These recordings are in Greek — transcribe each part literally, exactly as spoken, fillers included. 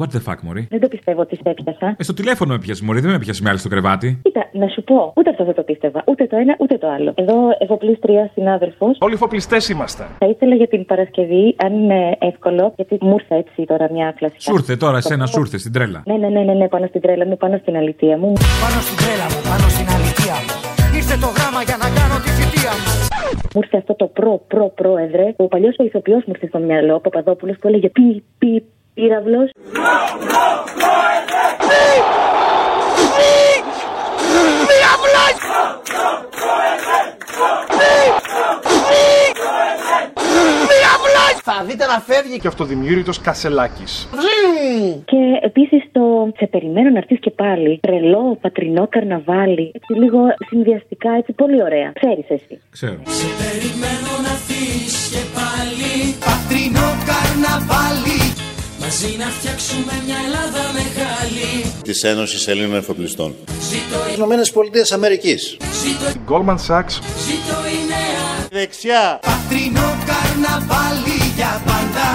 What the fuck, μωρή. Δεν το πιστεύω ότι σε έπιασα. Ε, στο τηλέφωνο με πιάσε, μωρή, δεν με πιάσε με άλλη στο κρεβάτι. Κοίτα, να σου πω, ούτε αυτό δεν το πίστευα. Ούτε το ένα, ούτε το άλλο. Εδώ εφοπλίστρια συνάδελφος. Όλοι εφοπλιστές είμαστε. Θα ήθελα για την Παρασκευή, αν είναι εύκολο, γιατί μου ήρθε έτσι τώρα μια κλασική. Σούρθε τώρα, εσένα σούρθε στην τρέλα. Ναι, ναι, ναι, ναι, ναι, πάνω στην τρέλα μου, πάνω στην αλήθεια μου. Πάνω στην τρέλα μου, πάνω στην αλήθεια μου. Ήρθε το γράμμα για να κάνω τη θητεία μου. Μου ήρθε αυτό το προ-προ-πρόεδρε. Ο παλιός ο ηθοποιός μου ήρθε στο μυαλό, ο Παπαδόπουλος, που έλεγε πι-πι-πύραυλος. Προ-προ-πρόεδρε! Πι-πι-πύραυλος! Προ-προ-πρόεδρε! Πι-πι-πύραυλος! Θα δείτε να φεύγει και αυτοδημιούργητος Κασελάκης. Και επίσης το σε περιμένω να έρθεις και πάλι. Τρελό, πατρινό καρναβάλι. Έτσι λίγο συνδυαστικά, έτσι πολύ ωραία. Ξέρεις εσύ. Ξέρω. Σε περιμένω να έρθεις και πάλι. Πατρινό καρναβάλι. Μαζί να φτιάξουμε μια Ελλάδα μεγάλη. Της Ένωσης Ελλήνων Εφοπλιστών. Ζήτω οι Ηνωμένες Πολιτείες Αμερικής. Ζήτω η Goldman Sachs. Ζήτω η νέα. Δεξιά. Πατρινό καρναβάλι για πάντα.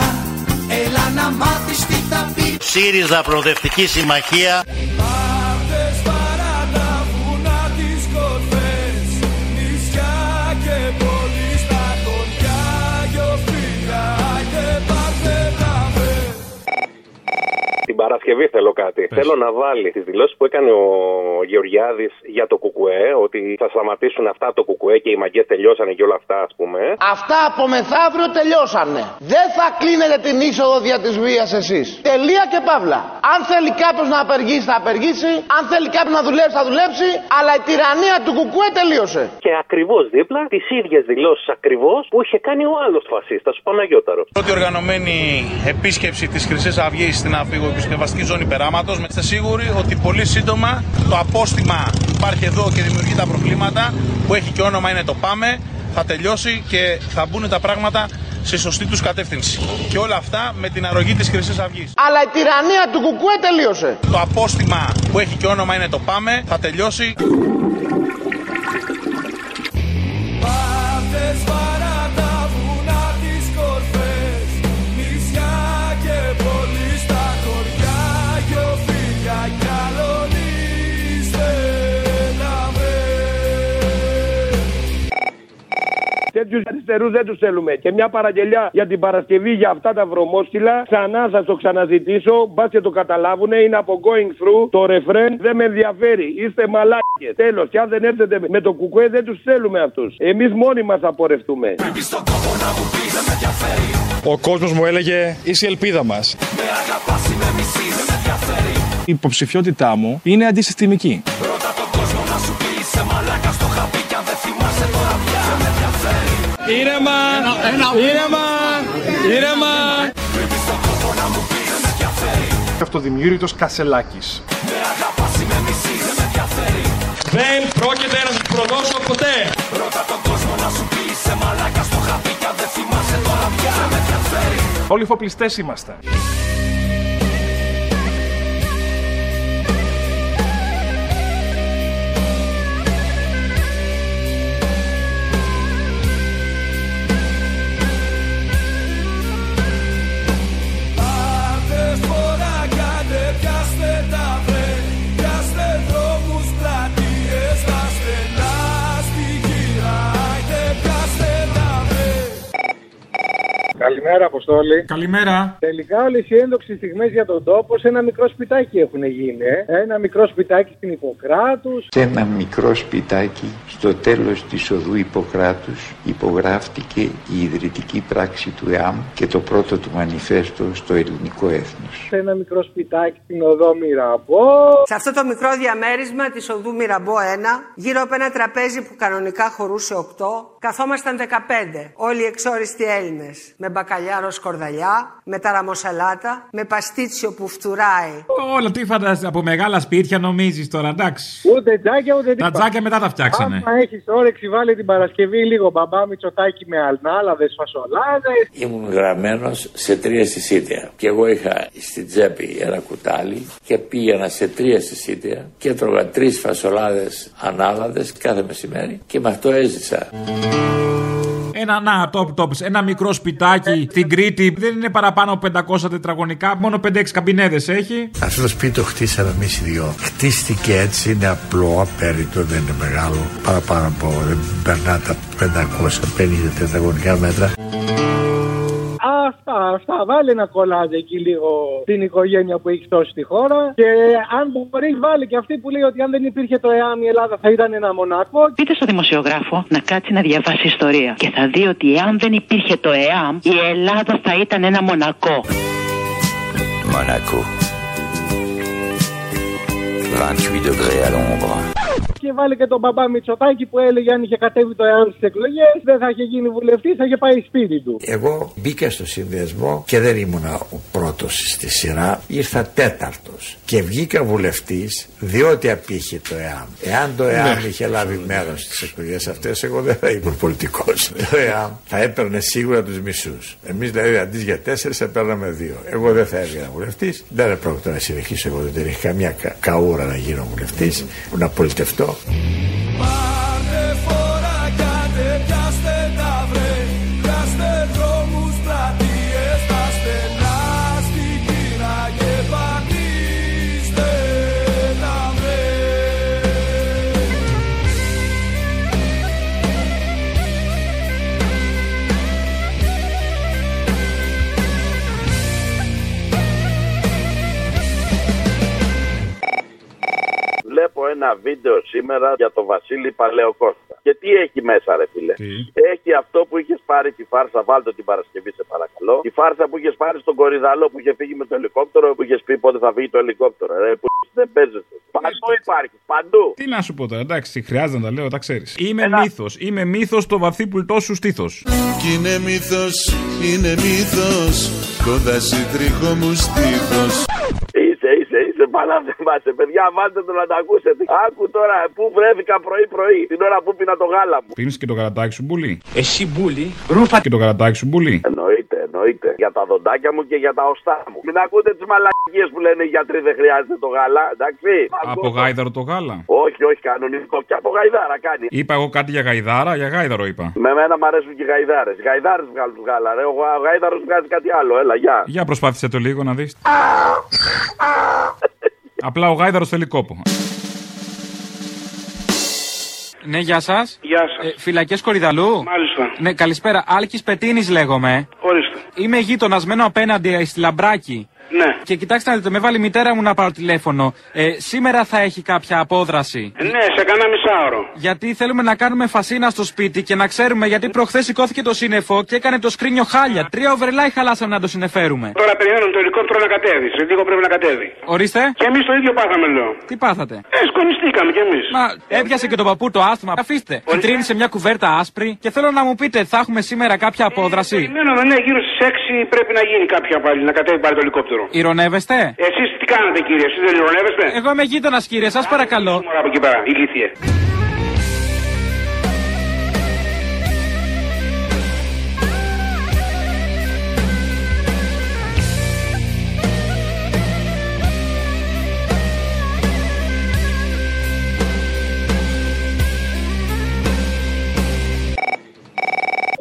Έλα να μάθεις τι θα πει. ΣΥΡΙΖΑ Προοδευτική Συμμαχία. Πάρτες παρά τα βουνά τις κορφές, νησιά και πόλεις, τα κοντιά γιοφύλλα και πάρτε τα βες. Την Παρασκευή θέλω κάτι. Πες. Θέλω να βάλει τις δηλώσεις που έκανε ο Γεωργιάδης για το ΚΚΕ, ότι θα σταματήσουν αυτά το ΚΚΕ και οι μαγκές τελειώσανε και όλα αυτά, ας πούμε. Αυτά από μεθαύριο τελειώσανε. Δεν θα κλείνετε την είσοδο δια της βίας εσείς. Τελεία και παύλα. Αν θέλει κάποιος να απεργήσει, θα απεργήσει. Αν θέλει κάποιος να δουλέψει, θα δουλέψει. Αλλά η τυραννία του ΚΚΕ τελείωσε. Και ακριβώς δίπλα τις ίδιες δηλώσεις ακριβώς που είχε κάνει ο άλλος φασίστας, ο Παναγιώταρος. Πρώτη οργανωμένη επίσκεψη της Χρυσής Αυγής στην αφηγοεπισκευαστική ζώνη περάματος. Είστε σίγουροι ότι πολύ σύντομα το απόστημα που υπάρχει εδώ και δημιουργεί τα προβλήματα, που έχει και όνομα είναι το ΠΑΜΕ, θα τελειώσει και θα μπουν τα πράγματα στη σωστή τους κατεύθυνση. Και όλα αυτά με την αρρωγή της Χρυσής Αυγής. Αλλά η τυραννία του ΚΚΕ τελείωσε. Το απόστημα που έχει και όνομα είναι το ΠΑΜΕ, θα τελειώσει. Τέτοιους αριστερούς δεν τους θέλουμε. Και μια παραγγελιά για την Παρασκευή για αυτά τα βρωμόσκυλα. Ξανά σας το ξαναζητήσω. Μπας και το καταλάβουνε. Είναι από going through το ρεφρέν. Δεν με ενδιαφέρει. Είστε μαλάκες. Τέλος. Και αν δεν έρθετε με το κουκουέ, δεν τους θέλουμε αυτούς. Εμείς μόνοι μας απορρευτούμε. Ο κόσμος μου έλεγε είσαι η ελπίδα μας. Με αγαπάς, με μισείς, δεν με ενδιαφέρει. Η υποψηφιότητά μου είναι αντισυστημική. Ρώτα τον κόσμο να σου πει, είσαι μαλάκα στο χαπί κι αν δεν θυμάσαι τώρα πια. Δεν με ενδιαφέρει. Ήρεμα, ήρεμα, ήρεμα. Πρέπει στον κόπο να μου πεις, δεν με ενδιαφέρει. Αυτοδημιούργητος Κασελάκης. Με αγαπάς, με μισείς, δεν με ενδιαφέρει. Δεν πρόκειται να σου προδώσω ποτέ. Ρώτα τον κόσμο να σου πει, είσαι μαλάκα στο χαπί κι αν δεν θυμάσαι τώρα πια. Δεν με ενδιαφέρει. Όλοι εφοπλιστές είμαστε. Καλημέρα, Αποστόλη. Καλημέρα. Τελικά όλες οι ένδοξες στιγμές για τον τόπο σε ένα μικρό σπιτάκι έχουν γίνει. Ε? Ένα μικρό σπιτάκι στην Ιπποκράτους. Σε ένα μικρό σπιτάκι στο τέλος της οδού Ιπποκράτους υπογράφτηκε η ιδρυτική πράξη του ΕΑΜ και το πρώτο του μανιφέστο στο ελληνικό έθνος. Σε ένα μικρό σπιτάκι στην οδό Μυραμπό. Σε αυτό το μικρό διαμέρισμα της οδού Μυραμπό ένα, γύρω από ένα τραπέζι που κανονικά χωρούσε οκτώ, καθόμασταν δεκαπέντε, όλοι οι εξόριστοι Έλληνες. Με μπακαλιάρο σκορδαλιά, με ταραμοσαλάτα, με παστίτσιο που φτουράει. Όλα τι φαντάζεσαι από μεγάλα σπίτια νομίζεις τώρα, εντάξει. Ούτε τζάκια ούτε τίποτα. Τα τζάκια μετά τα φτιάξανε. Άμα έχεις όρεξη, βάλε την Παρασκευή λίγο μπαμπά Μητσοτάκη με αλνάλαδες, φασολάδες. Ήμουν γραμμένος σε τρία συσίτια. Και εγώ είχα στην τσέπη ένα κουτάλι και πήγαινα σε τρία συσίτια και έτρωγα τρεις φασολάδες ανάλαδες κάθε μεσημέρι και με αυτό έζησα. Ένα, να, top, top, ένα μικρό σπιτάκι στην Κρήτη. Δεν είναι παραπάνω από πεντακόσια τετραγωνικά. Μόνο πέντε έξι καμπινέδες έχει. Αυτό το σπίτι το χτίσαμε εμείς οι δυο. Χτίστηκε έτσι, είναι απλό, απέριτο, δεν είναι μεγάλο. Παραπάνω από, δεν περνά τα πεντακόσια πενήντα τετραγωνικά μέτρα. Αυτά, αυτά. Βάλει ένα κολλάζ εκεί λίγο την οικογένεια που έχει τόση στη χώρα. Και αν μπορεί, βάλει και αυτή που λέει ότι αν δεν υπήρχε το ΕΑΜ η Ελλάδα θα ήταν ένα Μονάκο. Πείτε στο δημοσιογράφο να κάτσει να διαβάσει ιστορία. Και θα δει ότι αν δεν υπήρχε το ΕΑΜ, η Ελλάδα θα ήταν ένα Μονακό. Μονακό. είκοσι οκτώ degrés à l'ombre. Και βάλει και τον μπαμπά Μητσοτάκη που έλεγε αν είχε κατέβει το ΕΑΜ στις εκλογές δεν θα είχε γίνει βουλευτής, θα είχε πάει σπίτι του. Εγώ μπήκα στο συνδυασμό και δεν ήμουνα ο πρώτος στη σειρά, ήρθα τέταρτος και βγήκα βουλευτής διότι απήχε το ΕΑΜ. Εάν το ΕΑΜ είχε λάβει μέρος στις εκλογές αυτές, εγώ δεν θα ήμουν πολιτικός. Το ΕΑΜ θα έπαιρνε σίγουρα τους μισούς. Εμείς δηλαδή αντί για τέσσερις έπαιρναμε δύο. Εγώ δεν θα έβγαινα βουλευτής, δεν έπρεπε να συνεχίσω. Εγώ δεν είχα καμιά κα- καούρα να γίνω βουλευτής, να πολιτευτώ. Πάρτε φορά, κάτε, πιάστε τα βρε, πιάστε δρόμους, πλατείες, τα στενά στην κύρα και πατήστε τα βρε. Βλέπω ένα βίντεο σήμερα για τον Βασίλη Παλαιοκώστα. Και τι έχει μέσα, ρε φίλε. Τι? Έχει αυτό που είχε πάρει τη φάρσα, βάλτε την Παρασκευή, σε παρακαλώ. Τη φάρσα που είχε πάρει στον Κορυδαλό που είχε φύγει με το ελικόπτερο, που είχε πει πότε θα φύγει το ελικόπτερο. Ρε, που δεν παίζεσαι. Παντού υπάρχει, παντού. Τι να σου πω τώρα, εντάξει, χρειάζεται να τα λέω, τα ξέρει. Είμαι ένα... μύθος, είμαι μύθος το βαθύ πουλτό σου στήθος. Κι είναι μύθος, είναι μύθος, κοντά συντριχό μου στήθος. Είσαι, είσαι παλαβεμάστε, παιδιά, βάλτε το να τα ακούσετε. Άκου τώρα που βρέθηκα πρωί-πρωί, την ώρα που πίνα το γάλα μου. Πίνεις και το καρατάκι σου μπουλί. Εσύ μπουλί, ρούφα και το καρατάκι σου μπουλί. Εννοείται, εννοείται. Για τα δοντάκια μου και για τα οστά μου. Μην ακούτε τις μαλακίες που λένε οι γιατροί δεν χρειάζεται το γάλα, εντάξει. Από Ακούω... γάιδαρο το γάλα. Όχι, όχι, κανονικό. Και από γαϊδάρα κάνει. Είπα εγώ κάτι για γαϊδάρα, για γάιδαρο είπα. Με μένα μου αρέσουν και οι γαϊδάρες. Γαϊδάρες βγάλουν το γάλα, ρε. Ο γάιδαρος βγάζει κάτι άλλο, έλα, γεια. Για προσπάθησε το λίγο να δεις. Απλά ο γάιδαρος θέλει κόπο. Ναι, γεια σας. Γεια σας. Ε, φυλακές Κορυδαλού. Μάλιστα. Ναι, καλησπέρα. Άλκης Πετίνης λέγομαι. Ορίστε. Είμαι γείτονασμένο απέναντι στη Λαμπράκη. Ναι. Και κοιτάξτε να δείτε, με βάλει μητέρα μου να πάρω τηλέφωνο. Ε, σήμερα θα έχει κάποια απόδραση. Ναι, σε κάνα μισάωρο. Γιατί θέλουμε να κάνουμε φασίνα στο σπίτι και να ξέρουμε γιατί προχθές σηκώθηκε το σύννεφο και έκανε το σκρίνιο χάλια. Τρία οβρελάι χαλάσαμε να το συνεφέρουμε. Τώρα περιμένουμε το ελικόπτερο να κατέβει. Σε λίγο πρέπει να κατέβει. Ορίστε. Και εμείς το ίδιο πάθαμε, λέω. Τι πάθατε? Ε, σκονιστήκαμε κι εμείς. Μα έπιασε και τον παππού το άσθμα. Αφήστε. Ορίστε. Τρίνησε μια κουβέρτα άσπρη και θέλω να μου πείτε, θα έχουμε σήμερα κάποια απόδραση? Ε, περιμένουμε, ναι, γύρω στις έξι πρέπει να γίνει κάποια πάλι, να κατέβει πάλι το ελικόπτερο. Ηρωνεύεστε? Εσείς τι κάνετε, κύριε, εσείς δεν ηρωνεύεστε? Εγώ είμαι γείτονας, κύριε, σας παρακαλώ. Ά, μωρά από εκεί πέρα, ηλίθιε.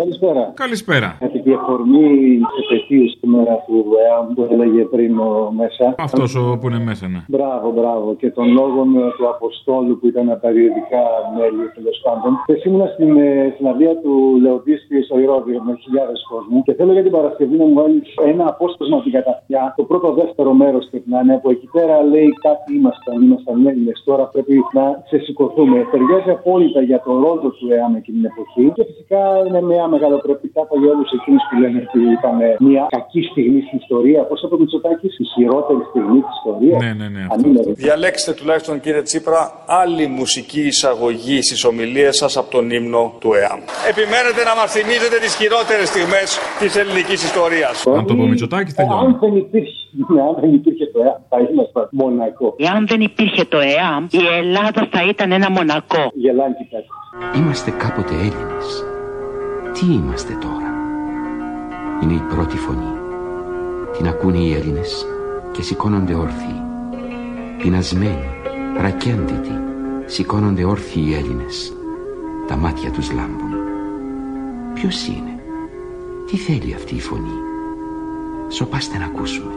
Καλησπέρα. Καλησπέρα. Κατά τη αφορμή τη επαιτίου σήμερα του ΕΑΜ που έλεγε πριν ο μέσα. Αυτός ο, που είναι μέσα, ναι. Μπράβο, μπράβο. Και των λόγων του Αποστόλου που ήταν περιοδικά μέλη, τέλος πάντων. Και ήμουν στην ε, συναντία του Λεωτίστη στο Ηρόδιο με χιλιάδες κόσμου. Και θέλω για την Παρασκευή να μου βάλει ένα απόσπασμα από την καταφιά. Το πρώτο-δεύτερο μέρος πρέπει να είναι. Από εκεί πέρα λέει κάτι ήμασταν, ήμασταν Έλληνες. Τώρα πρέπει να ξεσηκωθούμε. Ταιριάζει απόλυτα για τον ρόλο του ΕΑΜ εκείνη την εποχή. Και φυσικά είναι μια μεγαλοπρεπικά από όλου εκείνου που λένε ότι ήταν μια κακή στιγμή στην ιστορία. Πώ είπε ο Μητσοτάκης, η χειρότερη στιγμή της ιστορίας. Ναι, ναι, ναι. Αυτό. Διαλέξτε τουλάχιστον, κύριε Τσίπρα, άλλη μουσική εισαγωγή στις ομιλίες σας από τον ύμνο του ΕΑΜ. Επιμένετε να μας θυμίζετε τις χειρότερες στιγμές της ελληνικής ιστορίας. Αν το πω Μητσοτάκης, τελειώνει. Αν δεν υπήρχε, ναι, αν δεν υπήρχε το ΕΑΜ, θα ήμασταν Μονακό. Εάν δεν υπήρχε το ΕΑΜ, η Ελλάδα θα ήταν ένα Μονακό. Γελάνε και κάτι. Είμαστε κάποτε Έλληνες. Τι είμαστε τώρα? Είναι η πρώτη φωνή. Την ακούνε οι Έλληνες και σηκώνονται όρθιοι. Πεινασμένοι, ρακιάντητοι, σηκώνονται όρθιοι οι Έλληνες. Τα μάτια τους λάμπουν. Ποιος είναι? Τι θέλει αυτή η φωνή? Σοπάστε να ακούσουμε.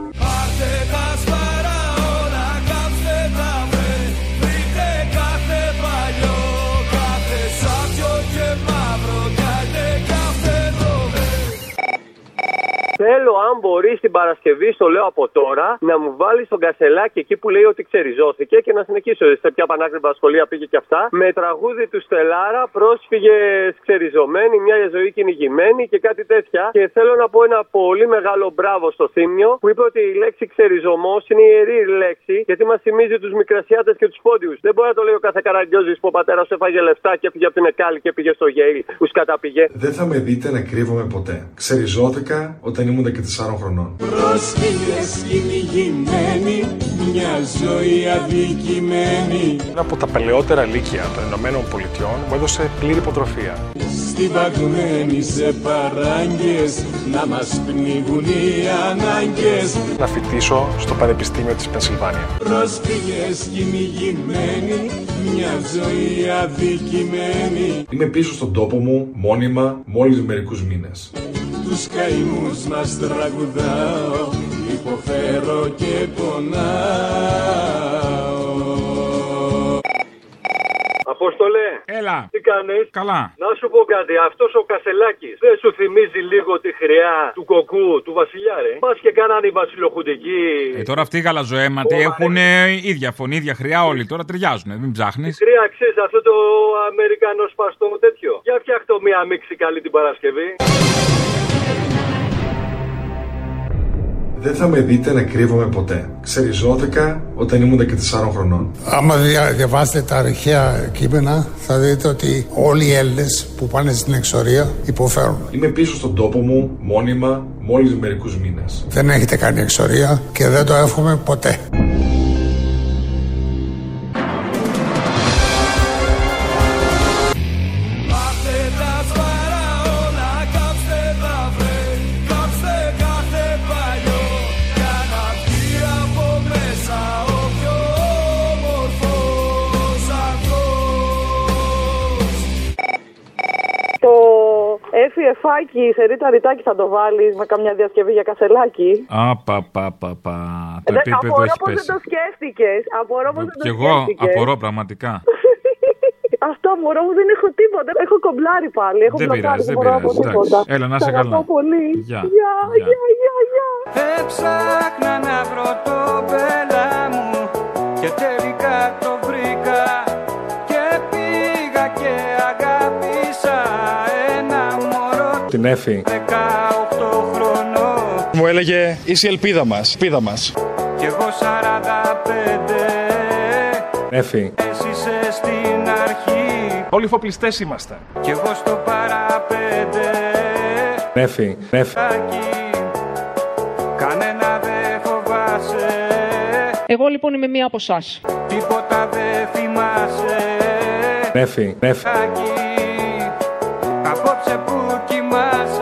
Θέλω, αν μπορεί, την Παρασκευή, στο λέω από τώρα, να μου βάλει τον Κασελάκη εκεί που λέει ότι ξεριζώθηκε και να συνεχίσω σε ποια πανάκριβα σχολεία πήγε και αυτά. Με τραγούδι του Στελάρα, πρόσφυγες ξεριζωμένοι, μια ζωή κυνηγημένη και κάτι τέτοια. Και θέλω να πω ένα πολύ μεγάλο μπράβο στο Θήμιο που είπε ότι η λέξη ξεριζωμός είναι ιερή λέξη, γιατί μας θυμίζει τους Μικρασιάτες και τους πόντιους. Δεν μπορεί να το λέει ο κάθε καραγκιόζης που ο πατέρας έφαγε λεφτά και πήγε από την Εκάλη και πήγε στο Γέιλ, που σκαταπήγε. Δεν θα με δείτε να κρύβομαι ποτέ. Ξεριζώθηκα όταν ήμουν και τεσσάρων χρονών. Πρόσφυγες κυνηγημένοι, μια ζωή αδικημένη. Ένα από τα παλαιότερα λύκεια των Ηνωμένων Πολιτειών μου έδωσε πλήρη υποτροφία. Στην παγμένη σε παράγκες, να μας πνίγουν οι ανάγκες. Να φοιτήσω στο Πανεπιστήμιο της Πενσιλβάνια. Πρόσφυγες κυνηγημένοι, μια ζωή αδικημένη. Είμαι πίσω στον τόπο μου, μόνιμα, μόλις μερικούς μήνες. Τους καημούς μας τραγουδάω, υποφέρω και πονάω. Αποστολέ, έλα. Τι κάνεις? Καλά. Να σου πω κάτι, αυτός ο Κασελάκης δεν σου θυμίζει λίγο τη χρειά του κοκκού, του βασιλιά, ρε? Μας και κάνανε οι βασιλοχουντικοί. Ε, τώρα αυτοί οι γαλαζοαίματοι έχουν ε, ίδια φωνή, ίδια χρειά όλοι. Τώρα ταιριάζουν, μην ψάχνεις. Η χρειά, ξέρεις, αυτό το αμερικανό σπαστό τέτοιο. Για φτιάχτω μία μίξη καλή την Παρασκευή. Δεν θα με δείτε να κρύβομαι ποτέ. Ξεριζώθηκα όταν ήμουν και τεσσάρων χρονών. Άμα διαβάσετε τα αρχαία κείμενα, θα δείτε ότι όλοι οι Έλληνες που πάνε στην εξορία υποφέρουν. Είμαι πίσω στον τόπο μου, μόνιμα, μόλις μερικούς μήνες. Δεν έχετε κάνει εξορία και δεν το εύχομαι ποτέ. Φάκι, σε ρίτα ρητάκι θα το βάλεις με καμιά διασκευή για Κασελάκη? Α, πα, πα, πα, πα. Το επίπεδο έχει πέσει. Απορώ πως δεν το σκέφτηκες. Απορώ πως δεν το σκέφτηκες. Κι εγώ απορώ πραγματικά. Αυτό μωρό μου, δεν έχω τίποτα. Έχω κομπλάρει πάλι. Έχω δεν πειράζει, δεν πειράζει. Έλα, να σε καλά. Γεια, γεια, γεια, γεια. Έψαχνα να βρω το μπέλα μου και τελικά το βρήκα. Και πήγα και αγάπησα. Την Έφη. δεκαοκτώ χρονών. Μου έλεγε είσαι η ελπίδα μας, πίδα μας. Κι εγώ σαράντα πέντε. Έφη. Εσύ είσαι στην αρχή. Όλοι φοπλιστές ήμασταν. Κι εγώ στο παραπέντε. Έφη. Έφη. Κανένα δεν φοβάσαι. Εγώ λοιπόν είμαι μία από εσάς. Τίποτα δεν θυμάσαι. Έφη. Έφη. Απόψε που κοιμάσαι.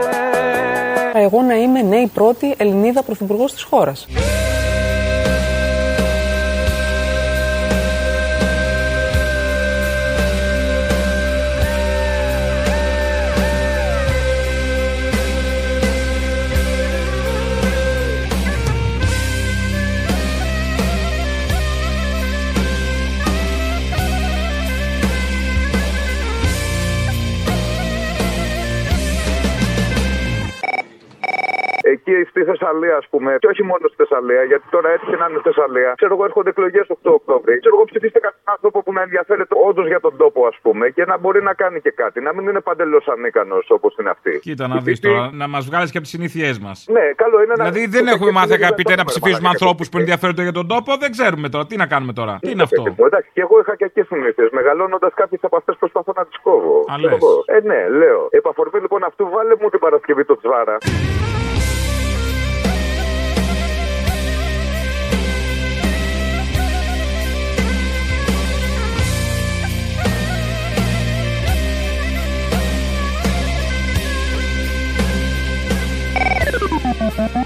Εγώ να είμαι νέη πρώτη Ελληνίδα πρωθυπουργός της χώρας. Στη Θεσσαλία, ας πούμε, και όχι μόνο στη Θεσσαλία, γιατί τώρα έτυχε να είναι στη Θεσσαλία. Ξέρω εγώ, έρχονται εκλογές οκτώ Οκτώβρη. Ξέρω εγώ, ψηφίστε κάποιον άνθρωπο που να ενδιαφέρεται όντως για τον τόπο, ας πούμε, και να μπορεί να κάνει και κάτι. Να μην είναι παντελώς ανίκανος όπως είναι αυτή. Κοίτα, να δεις τώρα, να μας βγάλεις και από τις συνήθειές μας. Ναι, καλό είναι να. Δηλαδή, δεν έχουμε μάθει, αγαπητέ, να ψηφίζουμε ανθρώπους που ενδιαφέρονται για τον τόπο. Δεν ξέρουμε τώρα. Τι να κάνουμε τώρα. Τι είναι αυτό. Εντάξει, και εγώ είχα και εκεί συνήθειες. Μεγαλώνοντας κάποιες από αυτές προσπαθώ να τις κόβω. Ε, ναι, λέω. Επαφορμή λοιπόν αυτού, βάλε μου την Παρασκευή το Τσβάρα. Bye.